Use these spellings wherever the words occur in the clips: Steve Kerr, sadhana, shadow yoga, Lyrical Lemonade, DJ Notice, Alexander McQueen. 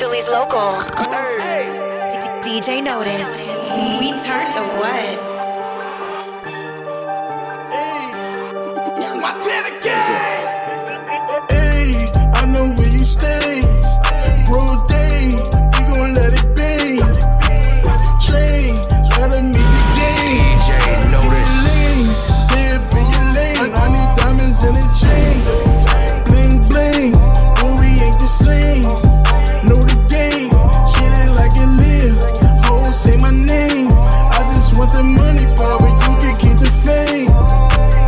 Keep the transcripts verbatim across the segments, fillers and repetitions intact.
Philly's local. Hey. D J Notice. We turn to what? Hey. Montana gang. Hey, I know where you stay. Road day, you gon' let it be. Train, gotta meet the game. D J Notice. Lane, stay up in your lane. I need diamonds and a chain. Bling bling, oh we ain't the same. Know the game, shit ain't like it live. Hoes say my name. I just want the money, power, you can keep the fame.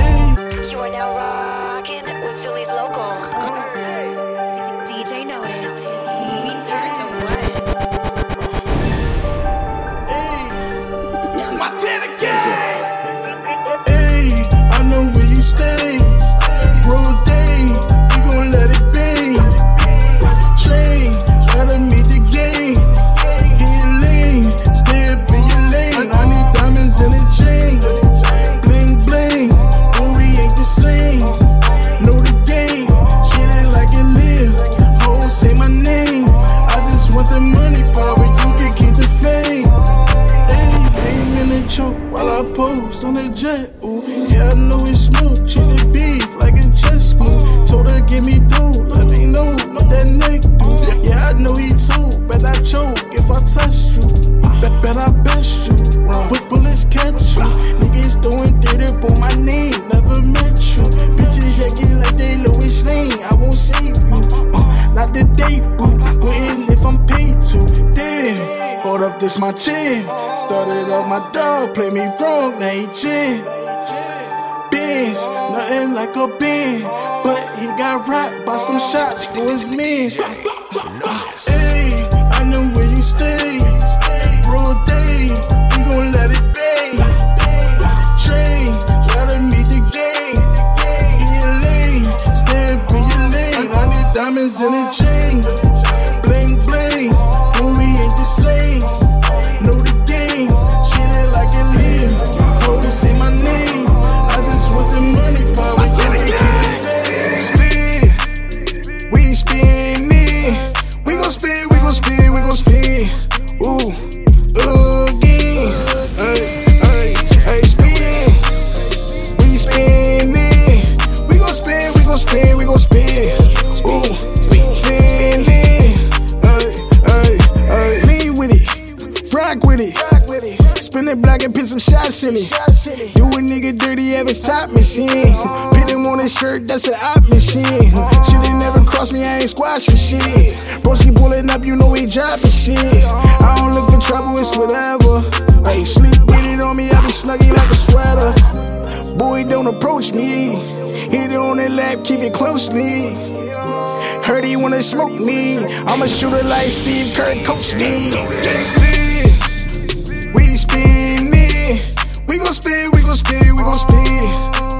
Ay. You are now rockin' with Philly's local. D J Notice. We turn to what? Ay, Montana gang. Ay, I know where you stay. Road day. Let it be. Train, gotta meet the game. Get lean, stay up in your lane. I need diamonds and a chain. Bling bling, oh we ain't the same. Know the game, shit ain't like it live. Hoes say my name. I just want the money, power, you can keep the fame. Ayy, hanging in the choke while I post on the jet. Ooh, yeah I know it's smooth, shit it beef like a chess move. Told her get me through, let me know what that nigga do. Yeah, I know he too, bet I choke if I touch you. Bet, bet I best you, quick bullets catch you. Niggas throwing data on my name, never met you. Bitches shaking like they Louis Lane, I won't save you. Uh, not the day, boo, waiting if I'm paid to. Damn, hold up, this my chin. Started off my dog, play me wrong, now he chin. Benz, nothing like a Benz. But he got rocked by some shots for his mans. Hey, I know where you stay. Roll day, you gon' let it be. Train, gotta meet the game. Get lane, stay up in your lane. I need diamonds and a chain. Bling bling, when we ain't the same. Know the game, shit ain't like it live. Bro, say my name. I just want the money, power, take it. Do a nigga dirty, have his top machine. Pin him on his shirt, that's an op machine. Shit ain't never crossed me, I ain't squashing shit. Broski pulling up, you know he dropping shit. I don't look for trouble, it's whatever. Hey, sleep with it on me, I be snuggy like a sweater. Boy, don't approach me. Hit it on the lap, keep it closely. Heard he wanna smoke me. I'm a shooter like Steve Kerr, coach me. Spin, we spin it. We gon' spin, we gon' spin, we gon' spin.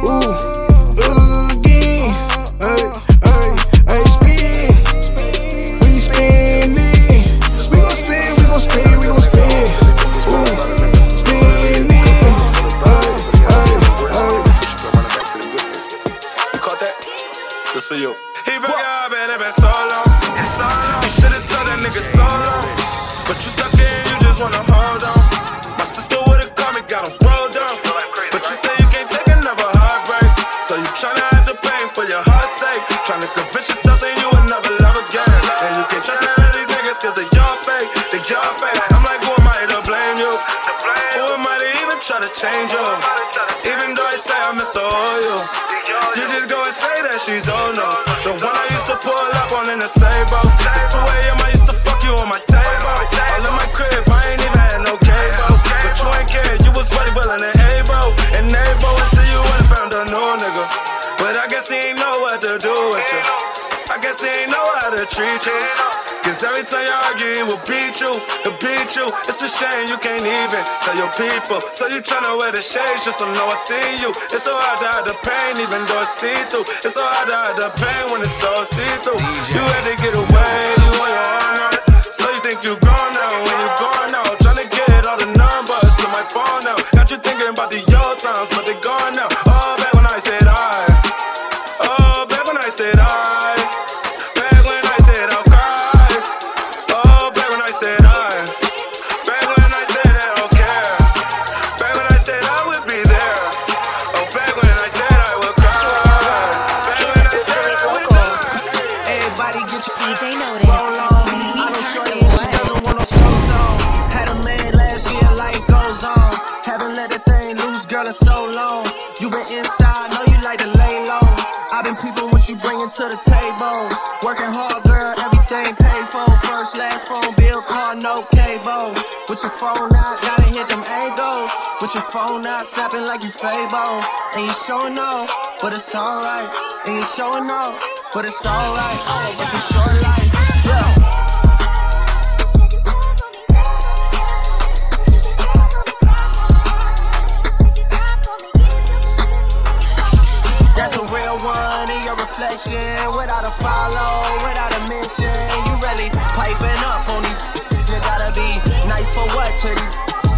Ooh, again. Ay, ay, ay, spin. We spinning. We gon' spin, we gon' spin, we gon' spin. Ooh, spinning. Ay, ay, ay. You caught that? This for you. He broke up and it been so long. You should've told that nigga so long. But you stuck there and you just wanna hold on. My sister would've called me, got him. Tryna convince yourself that you would never love again. And you can't trust none of these niggas cause they all fake, they all fake. I'm like, who am I to blame you? Who am I to even try to change you? Even though I say I Mister Oil, you just go and say that she's old no. The one I used to pull up on in the same boat. It's two a.m. I used to fuck you on my table. All in my crib, I ain't even had no cable. But you ain't care, you was bloody willing and able. And able until you went and found a new nigga. But I guess he ain't know what to do. I guess he ain't know how to treat you. Cause every time you argue, he will beat you, he'll beat you. It's a shame you can't even tell your people. So you tryna wear the shades just to know I see you. It's so hard to hide the pain, even though it's see-through. It's so hard to hide the pain when it's all see-through. You had to get away, you on your own now. So you think you grown now, when you gone now. Tryna get all the numbers to my phone now. Got you thinking about the old times, but they gone now. Oh, back when I said I. Oh, back when I said I. Back when I said I'll cry. Oh, shorty and she doesn't want no slow song. Had a man last year, life goes on. Haven't let that thing loose, girl, in so long. You been inside, know you like to lay low. I been peeping what you bringing to the table. Working hard, girl, everything paid for. First, last phone bill, car, no cable. With your phone out, gotta hit them angles. With your phone out, snapping like you Fable. And you showing off, but it's alright. And you showing off, but it's alright. Oh, it's a short life. Without a follow, without a mention, you really piping up on these. You gotta be nice for what to these.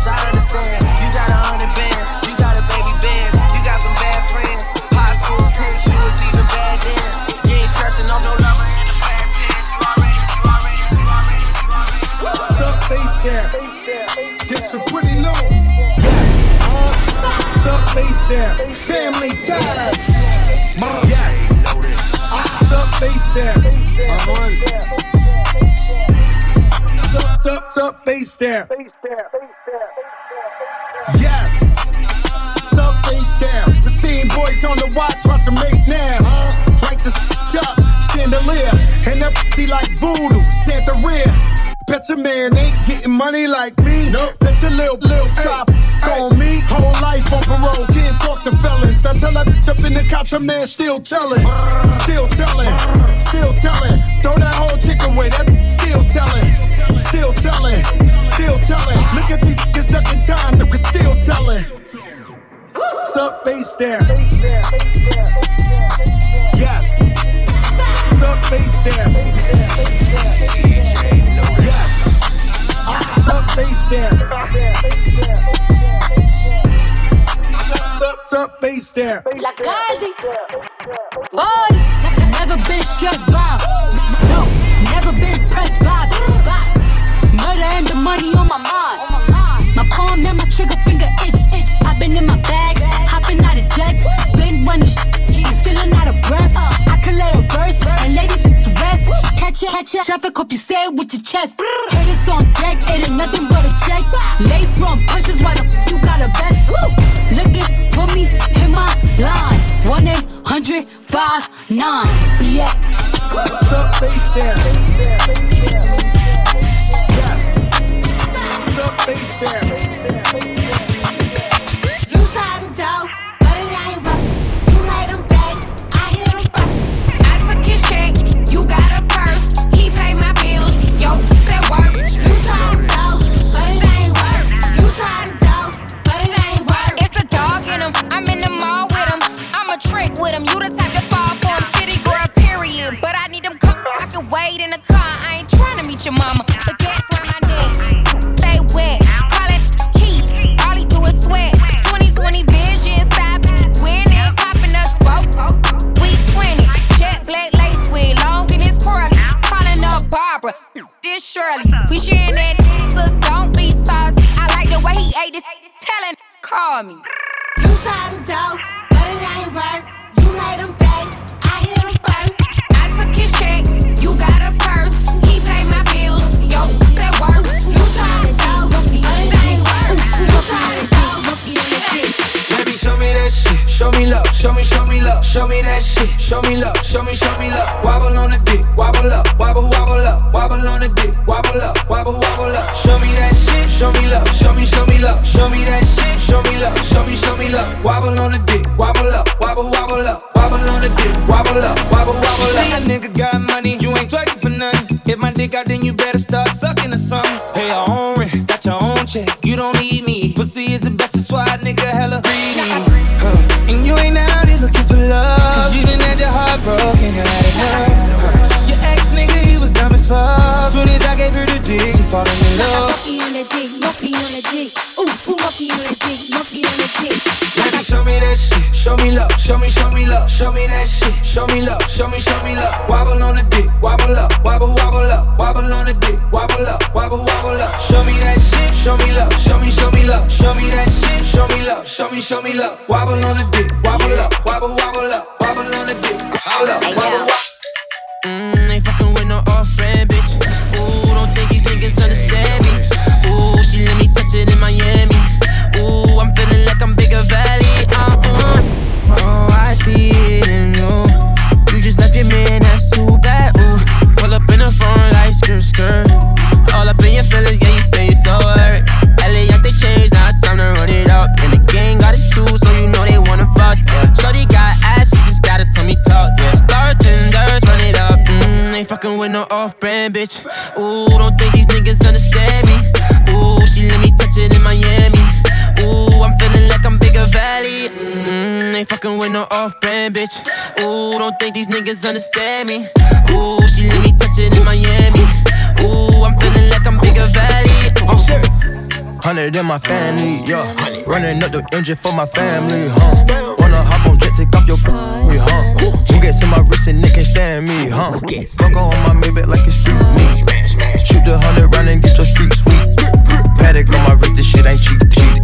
I understand. You got a hundred bands, you got a baby bands, you got some bad friends. High school pics, you was even bad then. You ain't stressing off no lover in the past tense. You already, you already, you already, you already. What's up, face down? This a pretty low. Yes. What's up, face down? Family ties. Yes. Up, face down. I'm on it. Tuck, tuck, tuck, face down. Yes. Tuck, face down. Pristine boys on the watch, watch them make now. Huh? Like this up, chandelier. And that be like voodoo, Santa Rhea. Bet your man ain't getting money like me. Nope. Bet your lil' lil' chop on me. Whole life on parole, can't talk to felons. Now tell that bitch up in the cops, your man still telling. Uh, still telling, uh, still telling. Throw that whole chick away, that bitch still telling. Still telling, still telling. Look at these niggas stuck in time, niggas still telling. What's up, face down? Yes. What's up, face down? D J Notice. Yes, I up face down. Tuck, tuck, tuck, face down. La Caldi, body. Never been stressed by. No, never been pressed by. Murder and the money on my mind. My palm and my trigger finger itch, itch. I've been in my bag, hopping out of jets. Been running shit, stealing out of breath. I can lay a verse and ladies to rest. Catch it, catch it, chop it, hope you say it with your chest. Hit us on deck, it ain't nothing but a check. Lace from pushes, why the f*** you got a vest? Looking for me, hit my line. one eight hundred five nine B X. What's up, face down? Yes. What's up, face down? You tried to dope, but it ain't rough. You laid them back, I hit them rough. I took his check, you got a purse. He paid my bills, yo, that work. You tried to dope, but it ain't work. You tried to dope, but it ain't work. It's the dog in him, I'm in the mall with him. I'm a trick with him, you the type to fall for him. City girl, period, but I need him c- I can wait in the car, I ain't tryna meet your mama. But guess where my neck stay wet, call it heat, all he do is sweat. Twenty twenty vision, stop winning, popping us both, we twin it. Jet black lace with long in his curly, calling up Barbara, this Shirley. We sharing that, sus, don't be salty. I like the way he ate this, telling, call me. You tried to dope, but it ain't work. You laid him back, I hit him first. I took his check, you got a purse. He paid my bills, yo, that work. You tried to dope, but it ain't work. You tried to dope, but it ain't work. Baby, show me that shit, show me love, show me, show me love, show me that shit, show me love, show me, show me love. Wobble on the dick, wobble up, wobble, wobble up, wobble on the dick, wobble up, wobble, wobble up. Show me that shit, show me love, show me, show me love, show me that shit, show me love, show me, show me love. Wobble on the dick, wobble up, wobble, wobble up, wobble on the dick, wobble up, wobble, wobble up. See a nigga got money, you ain't twerking for nothing. If my dick out, then you better start sucking or something. Pay your own rent, got your own check, you don't need me. Pussy is the best, that's why a nigga hella. Huh. And you ain't out here looking for love, 'cause you done had your heart broken, you had enough. Huh. Your ex nigga, he was dumb as fuck. Soon as I gave her the dick, she falling in love. Monkey on the dick, monkey on the dick. Ooh, ooh, monkey on the dick, monkey on the dick. Baby, show me that shit, show me love, show me, show me love, show me that shit, show me love, show me, show me love. Wobble on the dick, wobble up, wobble, wobble up, wobble on the dick, wobble up, wobble, wobble up. Show me that shit, show me love, show me, show me love, show me that shit, show me love, show me, show me love. Wobble on the dick, wobble up, wobble, wobble up, wobble on the dick, wobble up, wobble, wobble. Mmm, ain't fucking with no off friend, bitch. Ooh, don't think an off-brand bitch. Ooh, don't think these niggas understand me. Ooh, she let me touch it in Miami. Ooh, I'm feeling like I'm bigger valley. Mm, ain't fucking with no off-brand bitch. Ooh, don't think these niggas understand me. Ooh, she let me touch it in Miami. Ooh, I'm feeling like I'm bigger valley. Oh shit. Hundred in my family, yeah. Running up the engine for my family, huh? Wanna hop on jet, take off your we, huh? Who gets in my wrist and they can't stand me, huh? Go on my Maybach like it's street meat. Shoot the hundred round and get your street sweet. Paddock on my wrist, this shit ain't cheap, cheap.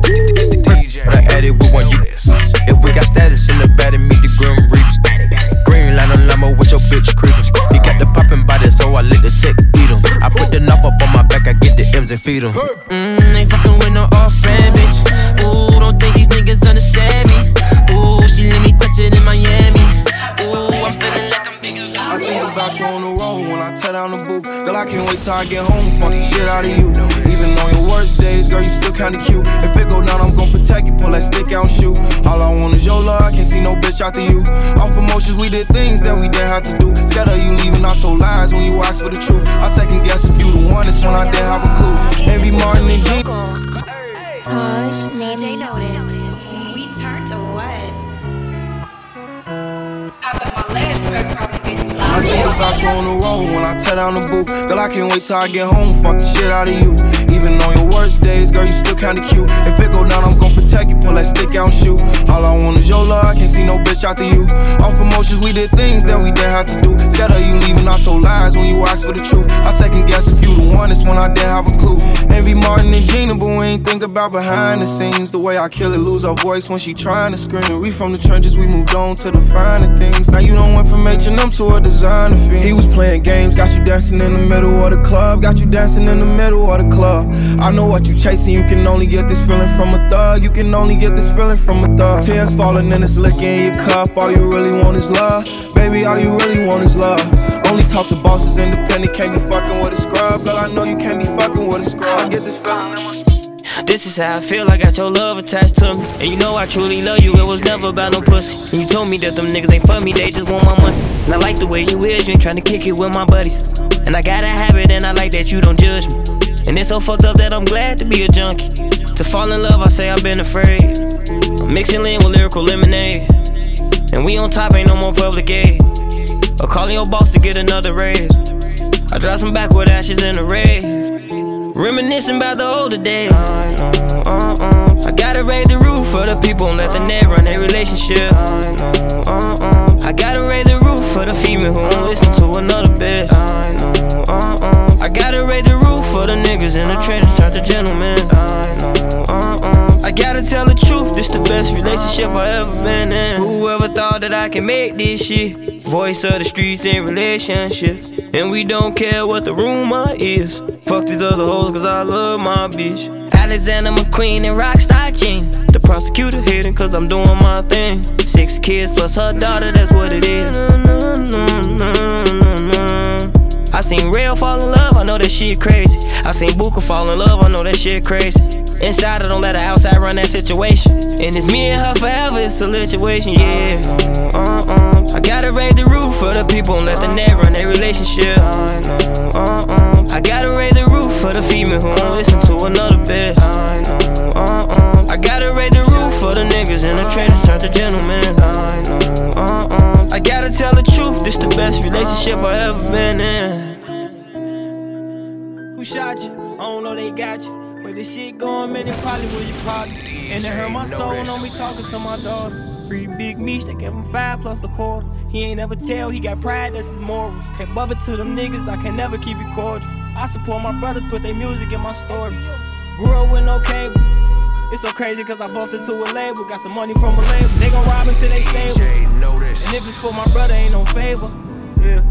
D J, I added with one you. If we got status in the bed, meet the grim reaps. Green line on llama with your bitch creepin'. He got the poppin' body, so I let the tech beat him. I put the knob up on my back, I get the M's and feed him. Mmm, ain't fuckin' with no off-brand bitch. Ooh, don't think these niggas understand me. Ooh, she let me touch it in Miami. Ooh, I'm feelin' like I'm bigger. I think about you on the road when I tear down the booth. Girl, I can't wait till I get home, fuck the shit out of you. Even on your worst days, girl, you still kinda cute. If it go down, I'm gon' protect you, pull that stick out and shoot. All I want is your love, I can't see no bitch after you. Off emotions, we did things that we didn't have to do. Scared of you leaving out your lies when you ask for the truth. I second guess if you the one, it's when I did have a clue. Envy Martin and G. Tosh, D J Notice, we turned to what? I bet my last track probably get you loud. I think about you on the road when I tear down the booth. Girl, I can't wait till I get home, fuck the shit out of you. Even on your worst days, girl, you still kinda cute. If it go down, I'm gon' protect you, pull that stick out and shoot. All I want is your love, I can't see no bitch after you. Off emotions, we did things that we didn't have to do. Scared of you leaving out your lies when you ask for the truth. I second guess if you the one, it's when I didn't have a clue. Envy Martin and Gina, but we ain't think about behind the scenes. The way I kill it, lose our voice when she trying to scream. We from the trenches, we moved on to the finer things. Now you don't went from H and M to a designer fiend. He was playing games, got you dancing in the middle of the club. Got you dancing in the middle of the club. I know what you chasing, you can only get this feeling from a thug. You can only get this feeling from a thug. Tears falling and it's licking in your cup. All you really want is love. Baby, all you really want is love. Only talk to bosses, independent, can't be fucking with a scrub. Girl, I know you can't be fucking with a scrub. I get this feeling in my. This is how I feel, I got your love attached to me. And you know I truly love you, it was never about no pussy. You told me that them niggas ain't for me, they just want my money. And I like the way you is, you ain't tryna kick it with my buddies. And I gotta have it, and I like that you don't judge me. And it's so fucked up that I'm glad to be a junkie. To fall in love, I say I've been afraid. I'm mixing lean with lyrical lemonade. And we on top, ain't no more public aid. Or calling your boss to get another raise. I drop some backward ashes in the rave. Reminiscing about the older days. uh, uh, uh, uh. I gotta raise the roof for the people and let the net run their relationship. uh, uh, uh. I gotta raise the roof for the female who don't listen to another bitch. uh, uh, uh. I gotta raise the roof for the niggas in the trenches turn to gentlemen. uh, uh, uh. I gotta tell the truth, this the best relationship I ever been in. Whoever thought that I can make this shit? Voice of the streets in relationships. And we don't care what the rumor is. Fuck these other hoes cause I love my bitch. Alexander McQueen and Rockstar Jean. The prosecutor hidden cause I'm doing my thing. Six kids plus her daughter, that's what it is. I seen Rail fall in love, I know that shit crazy. I seen Buka fall in love, I know that shit crazy. Inside, I don't let her outside run that situation. And it's me and her forever, it's a lituation, yeah. Uh, uh, uh. I gotta raise the roof for the people and let the net run their relationship. Uh, uh, uh. I gotta raise the roof for the female who don't listen to another bitch. Uh, uh, uh. I gotta raise the roof for the niggas in the trenches turn to gentlemen. Uh, uh, uh. I gotta tell the truth, this the best relationship I ever been in. Who shot you? I don't know, they got you. But this shit going, man, it probably will you probably. And it hurt my soul, on me talking to my daughter. Free Big Meech, they give him five plus a quarter. He ain't never tell, he got pride, that's his morals. Can't bubble to them niggas, I can never keep it cordial. I support my brothers, put their music in my story. Grew up with no cable. It's so crazy cause I bumped into a label. Got some money from a label, they gon' rob until they stable. And if it's for my brother, ain't no favor. Yeah.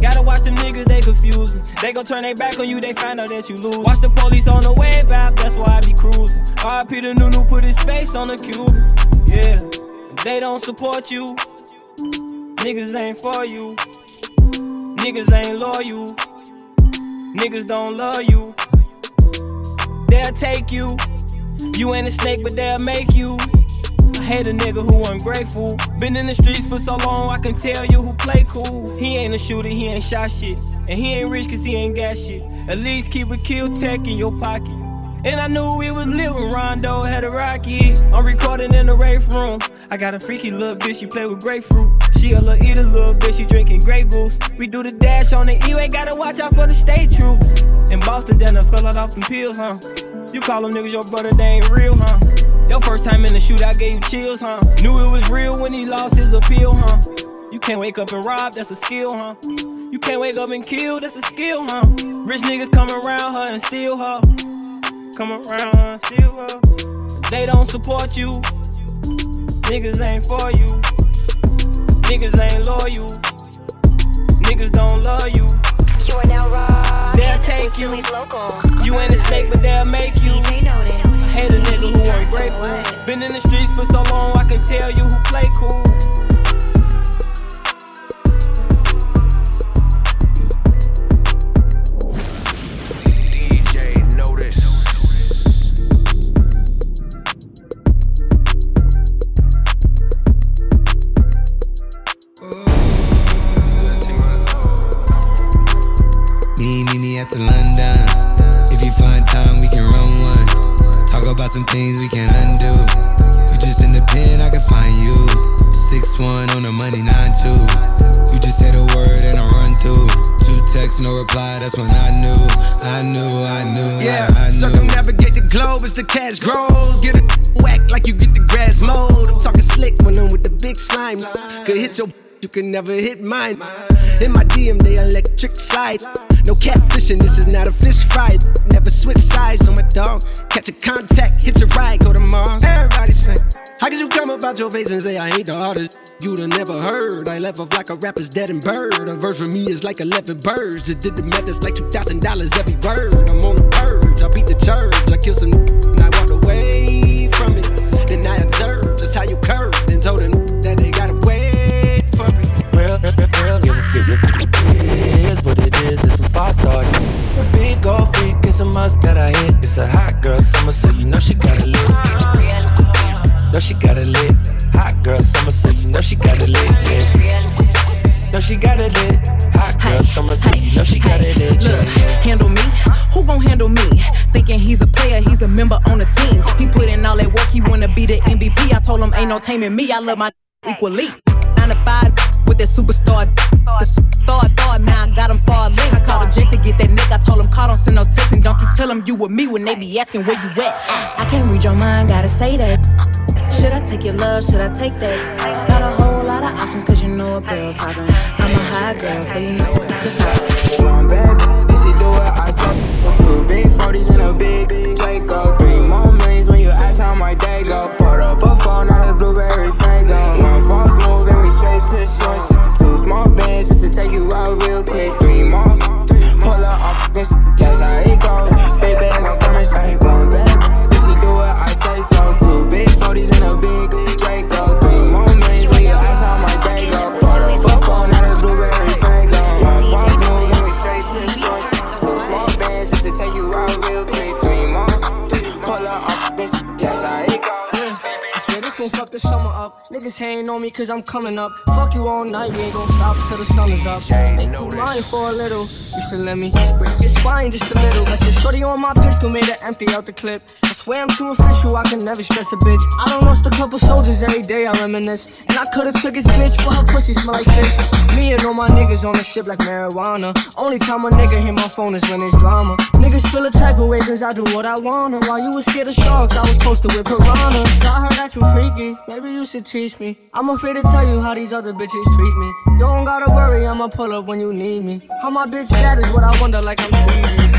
Gotta watch them niggas, they confusing. They gon' turn their back on you, they find out that you lose. Watch the police on the wave out, that's why I be cruising. R I P the Nunu put his face on the cube. Yeah, they don't support you. Niggas ain't for you. Niggas ain't loyal. Niggas don't love you. They'll take you. You ain't a snake, but they'll make you. Hate a nigga who ungrateful. Been in the streets for so long, I can tell you who play cool. He ain't a shooter, he ain't shot shit. And he ain't rich cause he ain't got shit. At least keep a kill tech in your pocket. And I knew we was lit when Rondo had a rocket. I'm recording in the rave room. I got a freaky little bitch, she play with grapefruit. She a little eater, little bitch, she drinking Grey Goose. We do the dash on the E-way, gotta watch out for the state troop. In Boston, then I fell out off some pills, huh? You call them niggas your brother, they ain't real, huh? Your first time in the shoot, I gave you chills, huh? Knew it was real when he lost his appeal, huh? You can't wake up and rob, that's a skill, huh? You can't wake up and kill, that's a skill, huh? Rich niggas come around her and steal her. Come around, steal her. They don't support you. Niggas ain't for you. Niggas ain't loyal. Niggas don't love you. You are now raw. They'll take you. Local. You ain't a snake, but they'll make you. D J Notice. Hate a nigga who ain't grateful. Been in the streets for so long, I can tell you who play cool. Some things we can undo. You just in the pen, I can find you. Six one on the money, nine two. You just say the word and I run through. Two texts, no reply, that's when I knew. I knew, I knew, yeah. I, I knew. Circumnavigate the globe as the cash grows. Get a whack like you get the grass mowed. I'm talking slick when I'm with the big slime. Could hit your, you can never hit mine. In my D M, they electric slide. No catfishing, this is not a fish fry. Never switch sides on my dog. Catch a contact, hit your ride, go to Mars. Everybody say, how could you come about your face and say I ain't the hardest you done never heard? I left off like a rapper's dead and bird. A verse for me is like eleven birds. It did the math, it's like two thousand dollars every bird. I'm on the verge, I beat the church. I kill some and I walked away from it. Then I observed just how you curve and told them that they gotta wait for me. Real, real, real, real, real. What it is, this some five star. Big old freak, it's a must that I hit. It's a hot girl summer, so you know she got it lit. No, she got it lit. Hot girl summer, so you know she got it lit. Yeah. No, she got it lit. Hot girl summer, so you know she got it lit. Yeah. Look, handle me? Who gon' handle me? Thinking he's a player, he's a member on the team. He put in all that work, he wanna be the M V P. I told him ain't no taming me, I love my equally. Nine to five with that superstar. The superstar star, now I got him far late. I called a jet to get that nigga. I told him, call, don't send no text. And don't you tell him you with me when they be asking where you at. I can't read your mind, gotta say that. Should I take your love, should I take that? Got a whole lot of options, cause you know a girl's hopping. I'm a high girl, so you know it. Just hop. You want bad, you should do what I say. Two big forties and a big, big Draco. Three more millions when you ask how my day go. Put up a phone, not a blueberry fango. One false move and we straight to shorts. Small bands just to take you out real quick. Three more, pull up on fucking shit. That's how it goes. Big bands on promise, I ain't going back. If she do what I say so. Two big forties and a big, big Draco. Three more millions when you ask how my day go. Bought a flip phone, not a blueberry fango. One false move and we straight to the shorts. Two small bands just to take you out real quick. Three more, pull up on fucking shit. That's how it goes. Fuck the summer up. Niggas hanging on me cause I'm coming up. Fuck you all night, we ain't gon' stop till the sun is up. Make you mine for a little. You should let me break your spine just a little. Got your shorty on my pistol, made her empty out the clip. I swear I'm too official, I can never stress a bitch. I done lost a couple soldiers, every day I reminisce. And I could've took his bitch, but her pussy smell like fish. Me and all my niggas on the ship like marijuana. Only time a nigga hit my phone is when it's drama. Niggas feel a type of way cause I do what I wanna. While you was scared of sharks, I was posted with piranhas. Got her that you freaky, maybe you should teach me. I'm afraid to tell you how these other bitches treat me. Don't gotta worry, I'ma pull up when you need me. How my bitch bad is what I wonder, like I'm Stevie.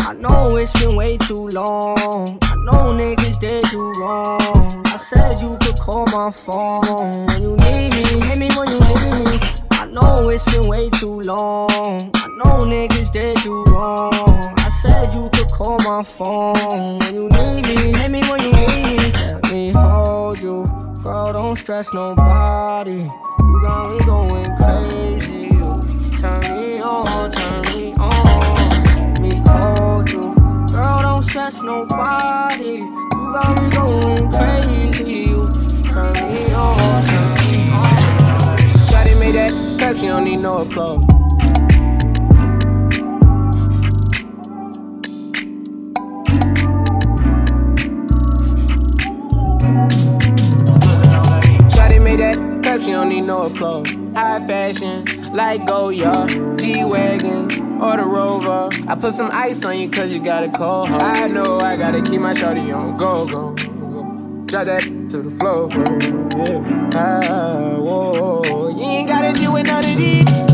I know it's been way too long. I know niggas did you wrong. I said you could call my phone when you need me, hit me when you need me. I know it's been way too long. I know niggas did you wrong. I said you could call my phone when you need me, hit me when you need me. Let me hold you, girl, don't stress nobody. You got me going crazy. You turn me on, turn me on. Girl, don't stress nobody. You got me going crazy. You turn me on, turn me on. Shawty made that clap, she don't need no applause. Shawty made that clap, she don't need no applause. High fashion, like Goya, G-Wagon, or the Rover. I put some ice on you cause you got a cold heart. I know I gotta keep my shorty on go, go, go. Drop that to the floor, floor. Yeah. Ah, whoa, whoa. You ain't gotta do it, none of these.